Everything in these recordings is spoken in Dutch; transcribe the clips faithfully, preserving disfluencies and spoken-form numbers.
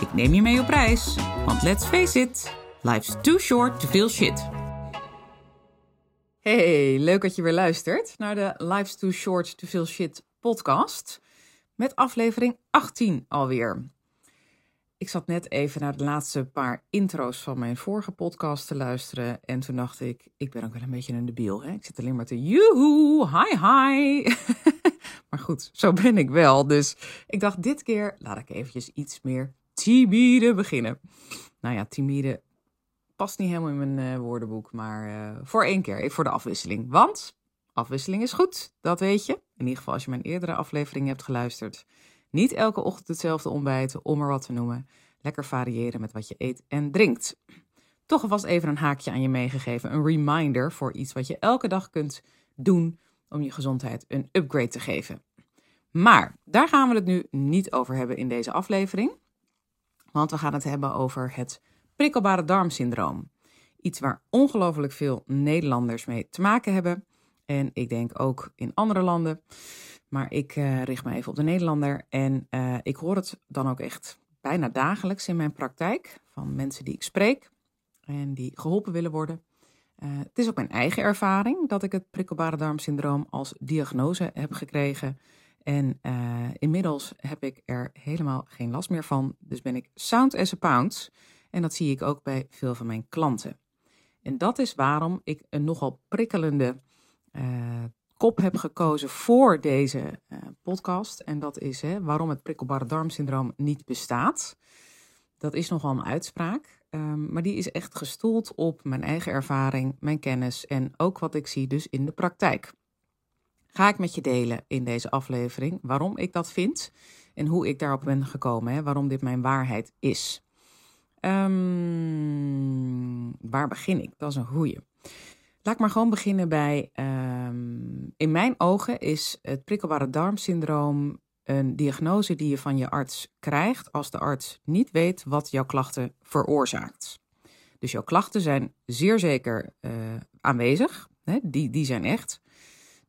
Ik neem je mee op reis, want let's face it, life's too short to feel shit. Hey, leuk dat je weer luistert naar de Life's Too Short To Feel Shit podcast. Met aflevering achttien alweer. Ik zat net even naar de laatste paar intro's van mijn vorige podcast te luisteren. En toen dacht ik, ik ben ook wel een beetje een debiel. Hè? Ik zit alleen maar te joehoe, hi hi. Maar goed, zo ben ik wel. Dus ik dacht, dit keer laat ik eventjes iets meer timide beginnen. Nou ja, timide past niet helemaal in mijn uh, woordenboek. Maar uh, voor één keer, even voor de afwisseling. Want afwisseling is goed, dat weet je. In ieder geval als je mijn eerdere aflevering hebt geluisterd. Niet elke ochtend hetzelfde ontbijten, om er wat te noemen. Lekker variëren met wat je eet en drinkt. Toch alvast even een haakje aan je meegegeven. Een reminder voor iets wat je elke dag kunt doen om je gezondheid een upgrade te geven. Maar daar gaan we het nu niet over hebben in deze aflevering. Want we gaan het hebben over het prikkelbare darmsyndroom. Iets waar ongelooflijk veel Nederlanders mee te maken hebben. En ik denk ook in andere landen. Maar ik uh, richt me even op de Nederlander. En uh, ik hoor het dan ook echt bijna dagelijks in mijn praktijk. Van mensen die ik spreek en die geholpen willen worden. Uh, het is ook mijn eigen ervaring dat ik het prikkelbare darmsyndroom als diagnose heb gekregen. En uh, inmiddels heb ik er helemaal geen last meer van. Dus ben ik sound as a pound. En dat zie ik ook bij veel van mijn klanten. En dat is waarom ik een nogal prikkelende Uh, kop heb gekozen voor deze uh, podcast. En dat is hè, waarom het prikkelbare darmsyndroom niet bestaat. Dat is nogal een uitspraak. Um, maar die is echt gestoeld op mijn eigen ervaring, mijn kennis en ook wat ik zie dus in de praktijk. Ga ik met je delen in deze aflevering waarom ik dat vind en hoe ik daarop ben gekomen. Hè, waarom dit mijn waarheid is. Um, waar begin ik? Dat is een goeie. Laat ik maar gewoon beginnen bij, um, in mijn ogen is het prikkelbare darmsyndroom een diagnose die je van je arts krijgt als de arts niet weet wat jouw klachten veroorzaakt. Dus jouw klachten zijn zeer zeker uh, aanwezig, hè? Die, die zijn echt.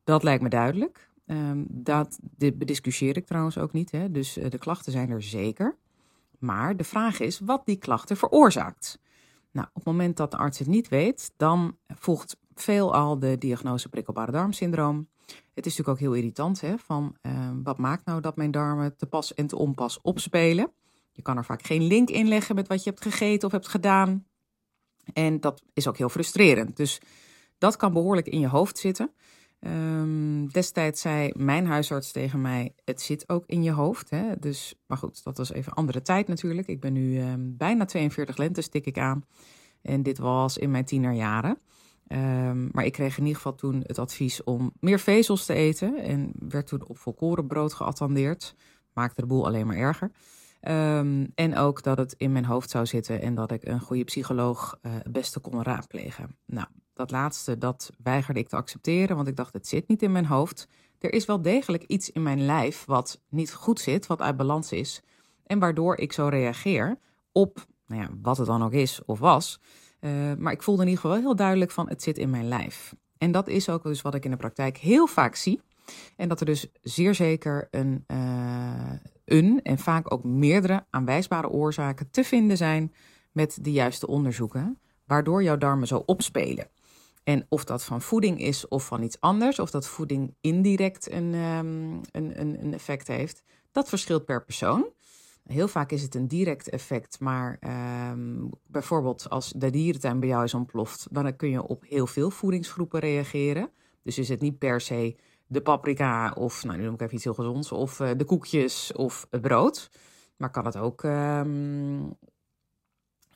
Dat lijkt me duidelijk. Um, dat bediscussieer ik trouwens ook niet, hè? Dus uh, de klachten zijn er zeker. Maar de vraag is wat die klachten veroorzaakt. Nou, op het moment dat de arts het niet weet, dan volgt veelal de diagnose prikkelbare darmsyndroom. Het is natuurlijk ook heel irritant, hè, van uh, wat maakt nou dat mijn darmen te pas en te onpas opspelen? Je kan er vaak geen link in leggen met wat je hebt gegeten of hebt gedaan. En dat is ook heel frustrerend. Dus dat kan behoorlijk in je hoofd zitten. Um, destijds zei mijn huisarts tegen mij, het zit ook in je hoofd. Hè? Dus, maar goed, dat was even andere tijd natuurlijk. Ik ben nu um, bijna tweeënveertig lentes tik ik aan. En dit was in mijn tienerjaren. Um, maar ik kreeg in ieder geval toen het advies om meer vezels te eten. En werd toen op volkorenbrood geattendeerd. Maakte de boel alleen maar erger. Um, en ook dat het in mijn hoofd zou zitten en dat ik een goede psycholoog uh, het beste kon raadplegen. Nou, dat laatste, dat weigerde ik te accepteren, want ik dacht, het zit niet in mijn hoofd. Er is wel degelijk iets in mijn lijf wat niet goed zit, wat uit balans is. En waardoor ik zo reageer op, nou ja, wat het dan ook is of was. Uh, maar ik voelde in ieder geval heel duidelijk van, het zit in mijn lijf. En dat is ook dus wat ik in de praktijk heel vaak zie. En dat er dus zeer zeker een, uh, een en vaak ook meerdere aanwijsbare oorzaken te vinden zijn met de juiste onderzoeken, waardoor jouw darmen zo opspelen. En of dat van voeding is of van iets anders, of dat voeding indirect een, um, een, een, een effect heeft, dat verschilt per persoon. Heel vaak is het een direct effect, maar um, bijvoorbeeld als de dierentuin bij jou is ontploft, dan kun je op heel veel voedingsgroepen reageren. Dus is het niet per se de paprika of, nou nu noem ik even iets heel gezonds, of uh, de koekjes of het brood. Maar kan het ook, um,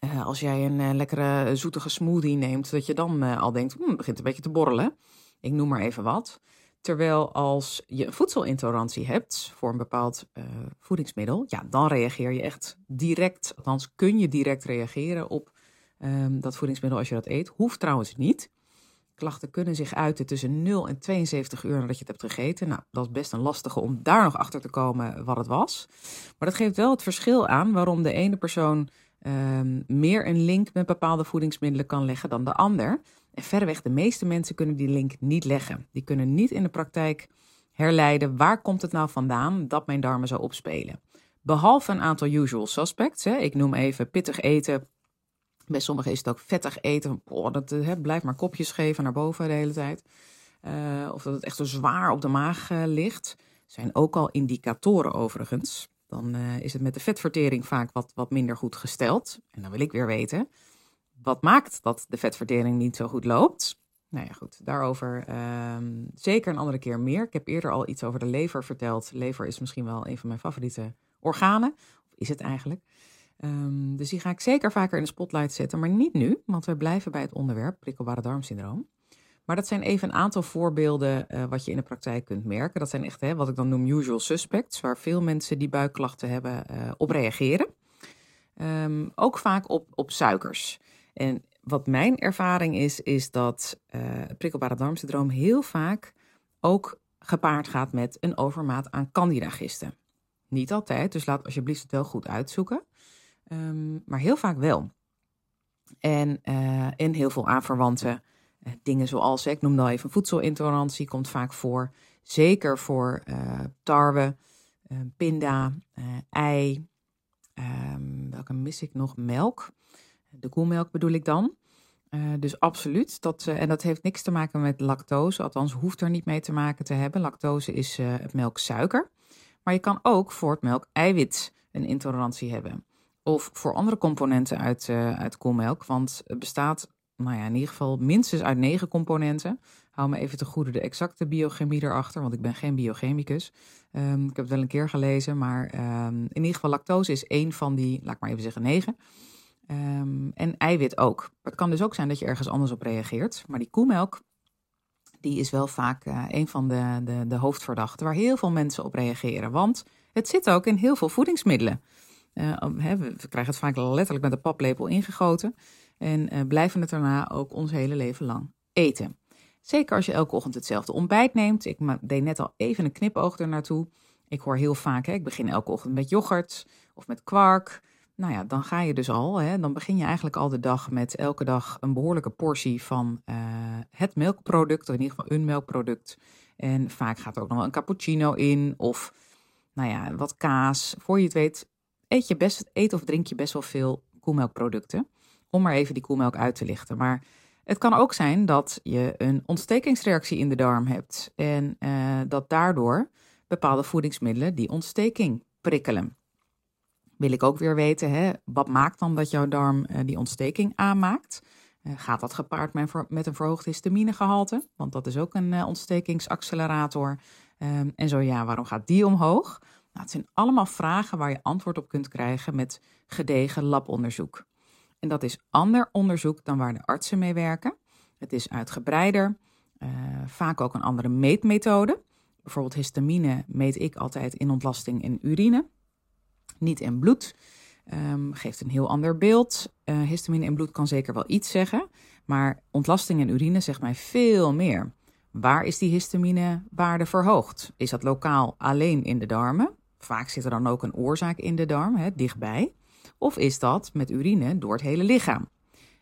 uh, als jij een uh, lekkere zoetige smoothie neemt, dat je dan uh, al denkt, hmm, het begint een beetje te borrelen. Ik noem maar even wat. Terwijl als je een voedselintolerantie hebt voor een bepaald uh, voedingsmiddel, ja, dan reageer je echt direct, althans kun je direct reageren op Um, dat voedingsmiddel als je dat eet. Hoeft trouwens niet. Klachten kunnen zich uiten tussen nul en tweeënzeventig uur nadat je het hebt gegeten. Nou, dat is best een lastige om daar nog achter te komen wat het was. Maar dat geeft wel het verschil aan waarom de ene persoon um, meer een link met bepaalde voedingsmiddelen kan leggen dan de ander. En verreweg de meeste mensen kunnen die link niet leggen. Die kunnen niet in de praktijk herleiden waar komt het nou vandaan dat mijn darmen zo opspelen. Behalve een aantal usual suspects. Hè. Ik noem even pittig eten. Bij sommigen is het ook vettig eten. Oh, dat hè, blijft maar kopjes geven naar boven de hele tijd. Uh, of dat het echt zo zwaar op de maag uh, ligt. Zijn ook al indicatoren overigens. Dan uh, is het met de vetvertering vaak wat, wat minder goed gesteld. En dan wil ik weer weten, wat maakt dat de vetvertering niet zo goed loopt? Nou ja, goed, daarover uh, zeker een andere keer meer. Ik heb eerder al iets over de lever verteld. Lever is misschien wel een van mijn favoriete organen. Of is het eigenlijk? Um, dus die ga ik zeker vaker in de spotlight zetten, maar niet nu, want we blijven bij het onderwerp prikkelbare darmsyndroom. Maar dat zijn even een aantal voorbeelden uh, wat je in de praktijk kunt merken. Dat zijn echt hè, wat ik dan noem usual suspects, waar veel mensen die buikklachten hebben uh, op reageren. Um, ook vaak op, op suikers. En wat mijn ervaring is, is dat uh, het prikkelbare darmsyndroom heel vaak ook gepaard gaat met een overmaat aan candidagisten. Niet altijd, dus laat alsjeblieft het wel goed uitzoeken. Um, maar heel vaak wel. En, uh, en heel veel aanverwante uh, dingen zoals, ik noemde al even, voedselintolerantie komt vaak voor. Zeker voor uh, tarwe, uh, pinda, uh, ei, um, welke mis ik nog? Melk. De koemelk bedoel ik dan. Uh, dus absoluut. Dat, uh, en dat heeft niks te maken met lactose. Althans, hoeft er niet mee te maken te hebben. Lactose is uh, het melksuiker. Maar je kan ook voor het melk-eiwit een intolerantie hebben. Of voor andere componenten uit, uh, uit koemelk. Want het bestaat nou ja, in ieder geval minstens uit negen componenten. Hou me even te goede de exacte biochemie erachter. Want ik ben geen biochemicus. Um, ik heb het wel een keer gelezen. Maar um, in ieder geval lactose is één van die, laat ik maar even zeggen, negen. Um, en eiwit ook. Het kan dus ook zijn dat je ergens anders op reageert. Maar die koemelk die is wel vaak uh, een van de, de, de hoofdverdachten. Waar heel veel mensen op reageren. Want het zit ook in heel veel voedingsmiddelen. Uh, he, we krijgen het vaak letterlijk met een paplepel ingegoten. En uh, blijven het daarna ook ons hele leven lang eten. Zeker als je elke ochtend hetzelfde ontbijt neemt. Ik deed net al even een knipoog ernaartoe. Ik hoor heel vaak, he, ik begin elke ochtend met yoghurt of met kwark. Nou ja, dan ga je dus al. Hè, dan begin je eigenlijk al de dag met elke dag een behoorlijke portie van uh, het melkproduct. Of in ieder geval een melkproduct. En vaak gaat er ook nog wel een cappuccino in. Of nou ja, wat kaas. Voor je het weet, eet je best, eet of drink je best wel veel koemelkproducten. Om maar even die koemelk uit te lichten. Maar het kan ook zijn dat je een ontstekingsreactie in de darm hebt. En uh, dat daardoor bepaalde voedingsmiddelen die ontsteking prikkelen. Wil ik ook weer weten, hè, wat maakt dan dat jouw darm uh, die ontsteking aanmaakt? Uh, gaat dat gepaard met, met een verhoogd histaminegehalte? Want dat is ook een uh, ontstekingsaccelerator. Um, en zo ja, waarom gaat die omhoog? Nou, het zijn allemaal vragen waar je antwoord op kunt krijgen met gedegen labonderzoek. En dat is ander onderzoek dan waar de artsen mee werken. Het is uitgebreider, uh, vaak ook een andere meetmethode. Bijvoorbeeld histamine meet ik altijd in ontlasting en urine. Niet in bloed, um, geeft een heel ander beeld. Uh, histamine in bloed kan zeker wel iets zeggen, maar ontlasting in urine zegt mij veel meer. Waar is die histaminewaarde verhoogd? Is dat lokaal alleen in de darmen? Vaak zit er dan ook een oorzaak in de darm, hè, dichtbij. Of is dat met urine door het hele lichaam?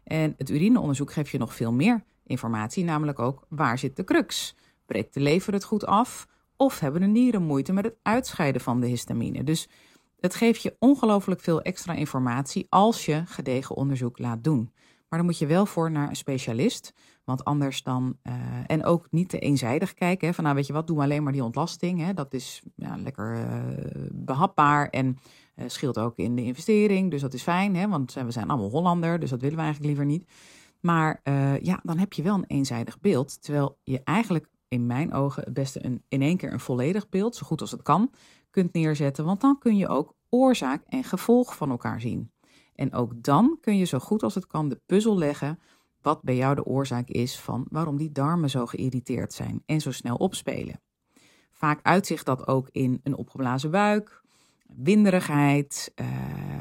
En het urineonderzoek geeft je nog veel meer informatie, namelijk ook waar zit de crux? Breekt de lever het goed af? Of hebben de nieren moeite met het uitscheiden van de histamine? Dus het geeft je ongelooflijk veel extra informatie als je gedegen onderzoek laat doen. Maar dan moet je wel voor naar een specialist. Want anders dan, uh, en ook niet te eenzijdig kijken. Hè, van nou weet je wat, doe alleen maar die ontlasting. Hè, dat is ja, lekker uh, behapbaar en uh, scheelt ook in de investering. Dus dat is fijn, hè, want we zijn allemaal Hollander. Dus dat willen we eigenlijk liever niet. Maar uh, ja, dan heb je wel een eenzijdig beeld. Terwijl je eigenlijk in mijn ogen het beste een, in één keer een volledig beeld, zo goed als het kan, kunt neerzetten. Want dan kun je ook oorzaak en gevolg van elkaar zien. En ook dan kun je zo goed als het kan de puzzel leggen wat bij jou de oorzaak is van waarom die darmen zo geïrriteerd zijn en zo snel opspelen. Vaak uitzicht dat ook in een opgeblazen buik, winderigheid, uh,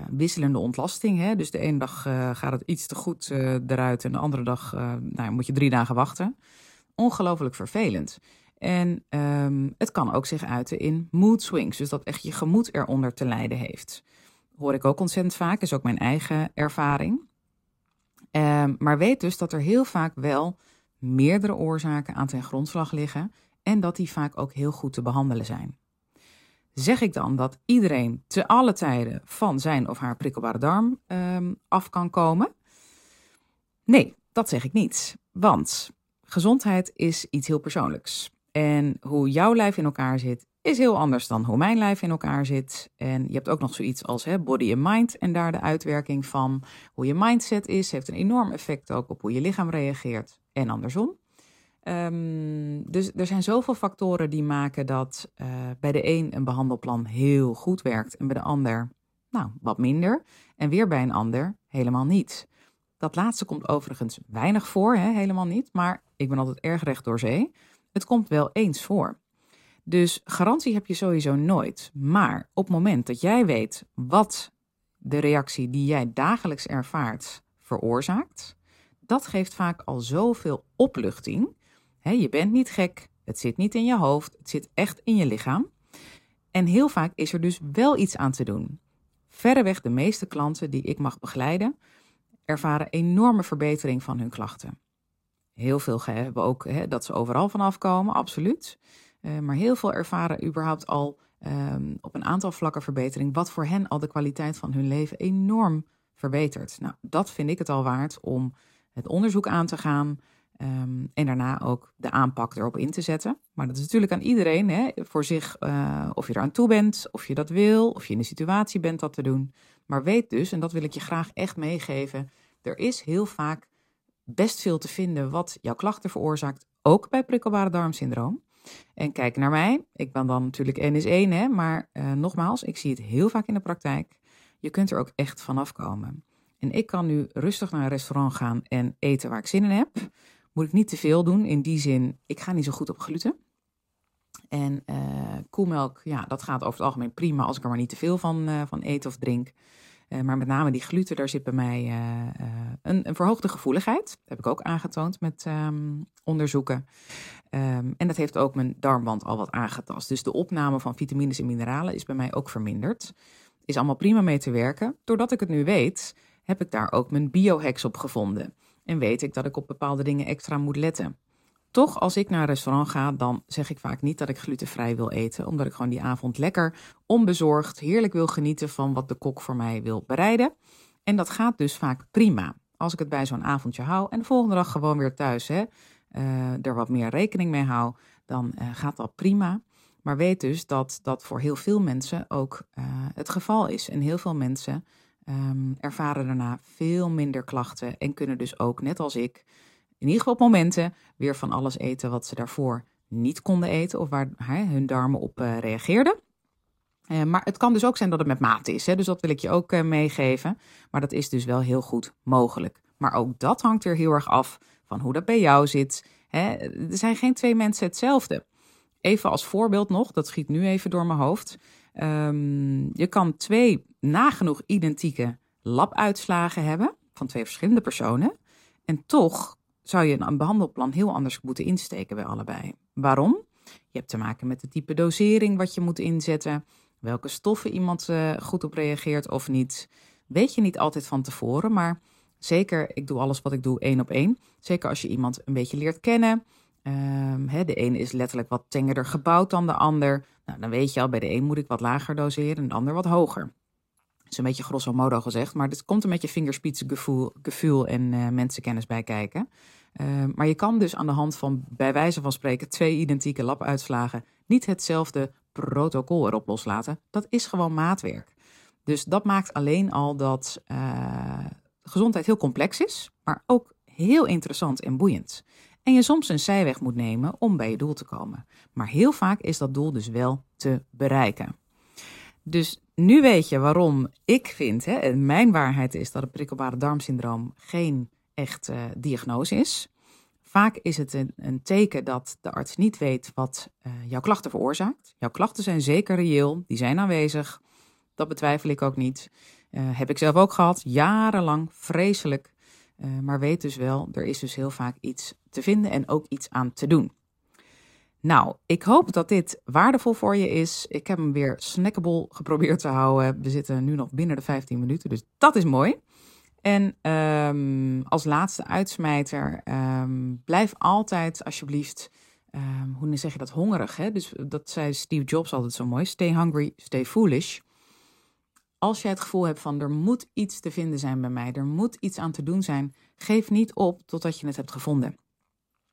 wisselende ontlasting. Hè? Dus de ene dag uh, gaat het iets te goed uh, eruit en de andere dag uh, nou, moet je drie dagen wachten. Ongelooflijk vervelend. En um, het kan ook zich uiten in mood swings. Dus dat echt je gemoed eronder te lijden heeft. Hoor ik ook ontzettend vaak, is ook mijn eigen ervaring. Um, maar weet dus dat er heel vaak wel meerdere oorzaken aan ten grondslag liggen. En dat die vaak ook heel goed te behandelen zijn. Zeg ik dan dat iedereen te alle tijden van zijn of haar prikkelbare darm um, af kan komen? Nee, dat zeg ik niet. Want gezondheid is iets heel persoonlijks. En hoe jouw lijf in elkaar zit, is heel anders dan hoe mijn lijf in elkaar zit. En je hebt ook nog zoiets als hè, body en mind en daar de uitwerking van. Hoe je mindset is, heeft een enorm effect ook op hoe je lichaam reageert en andersom. Um, dus er zijn zoveel factoren die maken dat uh, bij de een een behandelplan heel goed werkt en bij de ander nou wat minder. En weer bij een ander helemaal niet. Dat laatste komt overigens weinig voor, hè, helemaal niet. Maar ik ben altijd erg recht door zee. Het komt wel eens voor. Dus garantie heb je sowieso nooit. Maar op het moment dat jij weet wat de reactie die jij dagelijks ervaart veroorzaakt, dat geeft vaak al zoveel opluchting. He, je bent niet gek, het zit niet in je hoofd, het zit echt in je lichaam. En heel vaak is er dus wel iets aan te doen. Verreweg de meeste klanten die ik mag begeleiden ervaren enorme verbetering van hun klachten. Heel veel hebben ook he, dat ze overal vanaf komen, absoluut. Uh, maar heel veel ervaren überhaupt al um, op een aantal vlakken verbetering, wat voor hen al de kwaliteit van hun leven enorm verbetert. Nou, dat vind ik het al waard om het onderzoek aan te gaan. Um, en daarna ook de aanpak erop in te zetten. Maar dat is natuurlijk aan iedereen, hè, voor zich, uh, of je eraan toe bent, of je dat wil, of je in de situatie bent dat te doen. Maar weet dus, en dat wil ik je graag echt meegeven, er is heel vaak best veel te vinden wat jouw klachten veroorzaakt, ook bij prikkelbare darmsyndroom. En kijk naar mij, ik ben dan natuurlijk N is één, hè, maar uh, nogmaals, ik zie het heel vaak in de praktijk. Je kunt er ook echt vanaf komen. En ik kan nu rustig naar een restaurant gaan en eten waar ik zin in heb. Moet ik niet te veel doen. In die zin, ik ga niet zo goed op gluten. En uh, koemelk, ja, dat gaat over het algemeen prima als ik er maar niet te veel van, uh, van eet of drink. Uh, maar met name die gluten, daar zit bij mij uh, uh, een, een verhoogde gevoeligheid. Dat heb ik ook aangetoond met um, onderzoeken. Um, en dat heeft ook mijn darmwand al wat aangetast. Dus de opname van vitamines en mineralen is bij mij ook verminderd. Is allemaal prima mee te werken. Doordat ik het nu weet, heb ik daar ook mijn biohacks op gevonden. En weet ik dat ik op bepaalde dingen extra moet letten. Toch, als ik naar een restaurant ga, dan zeg ik vaak niet dat ik glutenvrij wil eten. Omdat ik gewoon die avond lekker, onbezorgd, heerlijk wil genieten van wat de kok voor mij wil bereiden. En dat gaat dus vaak prima. Als ik het bij zo'n avondje hou en de volgende dag gewoon weer thuis hè, uh, er wat meer rekening mee hou, dan uh, gaat dat prima. Maar weet dus dat dat voor heel veel mensen ook uh, het geval is. En heel veel mensen Um, ervaren daarna veel minder klachten en kunnen dus ook, net als ik, in ieder geval op momenten weer van alles eten wat ze daarvoor niet konden eten of waar he, hun darmen op uh, reageerden. Uh, maar het kan dus ook zijn dat het met mate is, hè? Dus dat wil ik je ook uh, meegeven. Maar dat is dus wel heel goed mogelijk. Maar ook dat hangt weer heel erg af van hoe dat bij jou zit. Hè? Er zijn geen twee mensen hetzelfde. Even als voorbeeld nog, dat schiet nu even door mijn hoofd. Um, je kan twee nagenoeg identieke labuitslagen hebben van twee verschillende personen. En toch zou je een behandelplan heel anders moeten insteken bij allebei. Waarom? Je hebt te maken met het type dosering wat je moet inzetten. Welke stoffen iemand uh, goed op reageert of niet. Weet je niet altijd van tevoren, maar zeker, ik doe alles wat ik doe één op één. Zeker als je iemand een beetje leert kennen. Um, he, de ene is letterlijk wat tengerder gebouwd dan de ander. Nou, dan weet je al, bij de een moet ik wat lager doseren en de ander wat hoger. Dat is een beetje grosso modo gezegd, maar dit komt een beetje vingerspitsengevoel en uh, mensenkennis bij kijken. Um, maar je kan dus aan de hand van, bij wijze van spreken, twee identieke labuitslagen niet hetzelfde protocol erop loslaten. Dat is gewoon maatwerk. Dus dat maakt alleen al dat uh, gezondheid heel complex is, maar ook heel interessant en boeiend. En je soms een zijweg moet nemen om bij je doel te komen. Maar heel vaak is dat doel dus wel te bereiken. Dus nu weet je waarom ik vind, hè, en mijn waarheid is dat het prikkelbare darmsyndroom geen echt uh, diagnose is. Vaak is het een, een teken dat de arts niet weet wat uh, jouw klachten veroorzaakt. Jouw klachten zijn zeker reëel, die zijn aanwezig. Dat betwijfel ik ook niet. Uh, heb ik zelf ook gehad, jarenlang, vreselijk. Uh, maar weet dus wel, er is dus heel vaak iets te vinden en ook iets aan te doen. Nou, ik hoop dat dit waardevol voor je is. Ik heb hem weer snackable geprobeerd te houden. We zitten nu nog binnen de vijftien minuten, dus dat is mooi. En um, als laatste uitsmijter, um, blijf altijd alsjeblieft, um, hoe zeg je dat, hongerig. Hè? Dus dat zei Steve Jobs altijd zo mooi, stay hungry, stay foolish. Als jij het gevoel hebt van er moet iets te vinden zijn bij mij, er moet iets aan te doen zijn, geef niet op totdat je het hebt gevonden.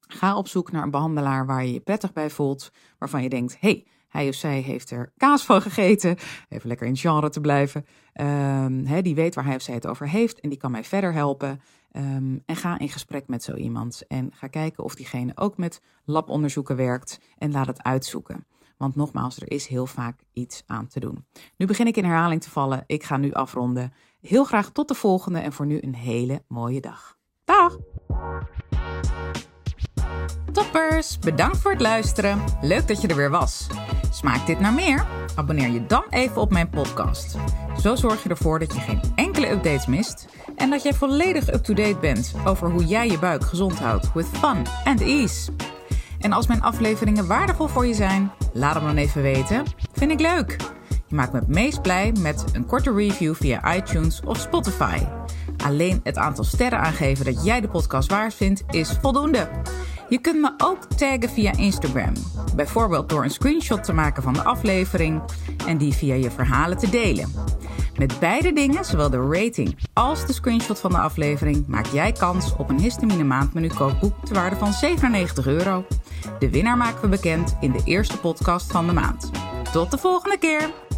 Ga op zoek naar een behandelaar waar je je prettig bij voelt, waarvan je denkt, hé, hey, hij of zij heeft er kaas van gegeten, even lekker in het genre te blijven, um, he, die weet waar hij of zij het over heeft en die kan mij verder helpen. Um, en ga in gesprek met zo iemand en ga kijken of diegene ook met labonderzoeken werkt en laat het uitzoeken. Want nogmaals, er is heel vaak iets aan te doen. Nu begin ik in herhaling te vallen, ik ga nu afronden. Heel graag tot de volgende en voor nu een hele mooie dag. Dag! Toppers, bedankt voor het luisteren. Leuk dat je er weer was. Smaakt dit naar meer? Abonneer je dan even op mijn podcast. Zo zorg je ervoor dat je geen enkele updates mist en dat jij volledig up-to-date bent over hoe jij je buik gezond houdt with fun and ease. En als mijn afleveringen waardevol voor je zijn, laat hem dan even weten. Vind ik leuk! Je maakt me het meest blij met een korte review via iTunes of Spotify. Alleen het aantal sterren aangeven dat jij de podcast waard vindt is voldoende. Je kunt me ook taggen via Instagram. Bijvoorbeeld door een screenshot te maken van de aflevering en die via je verhalen te delen. Met beide dingen, zowel de rating als de screenshot van de aflevering, maak jij kans op een histamine maandmenu kookboek ter waarde van zevenennegentig euro. De winnaar maken we bekend in de eerste podcast van de maand. Tot de volgende keer!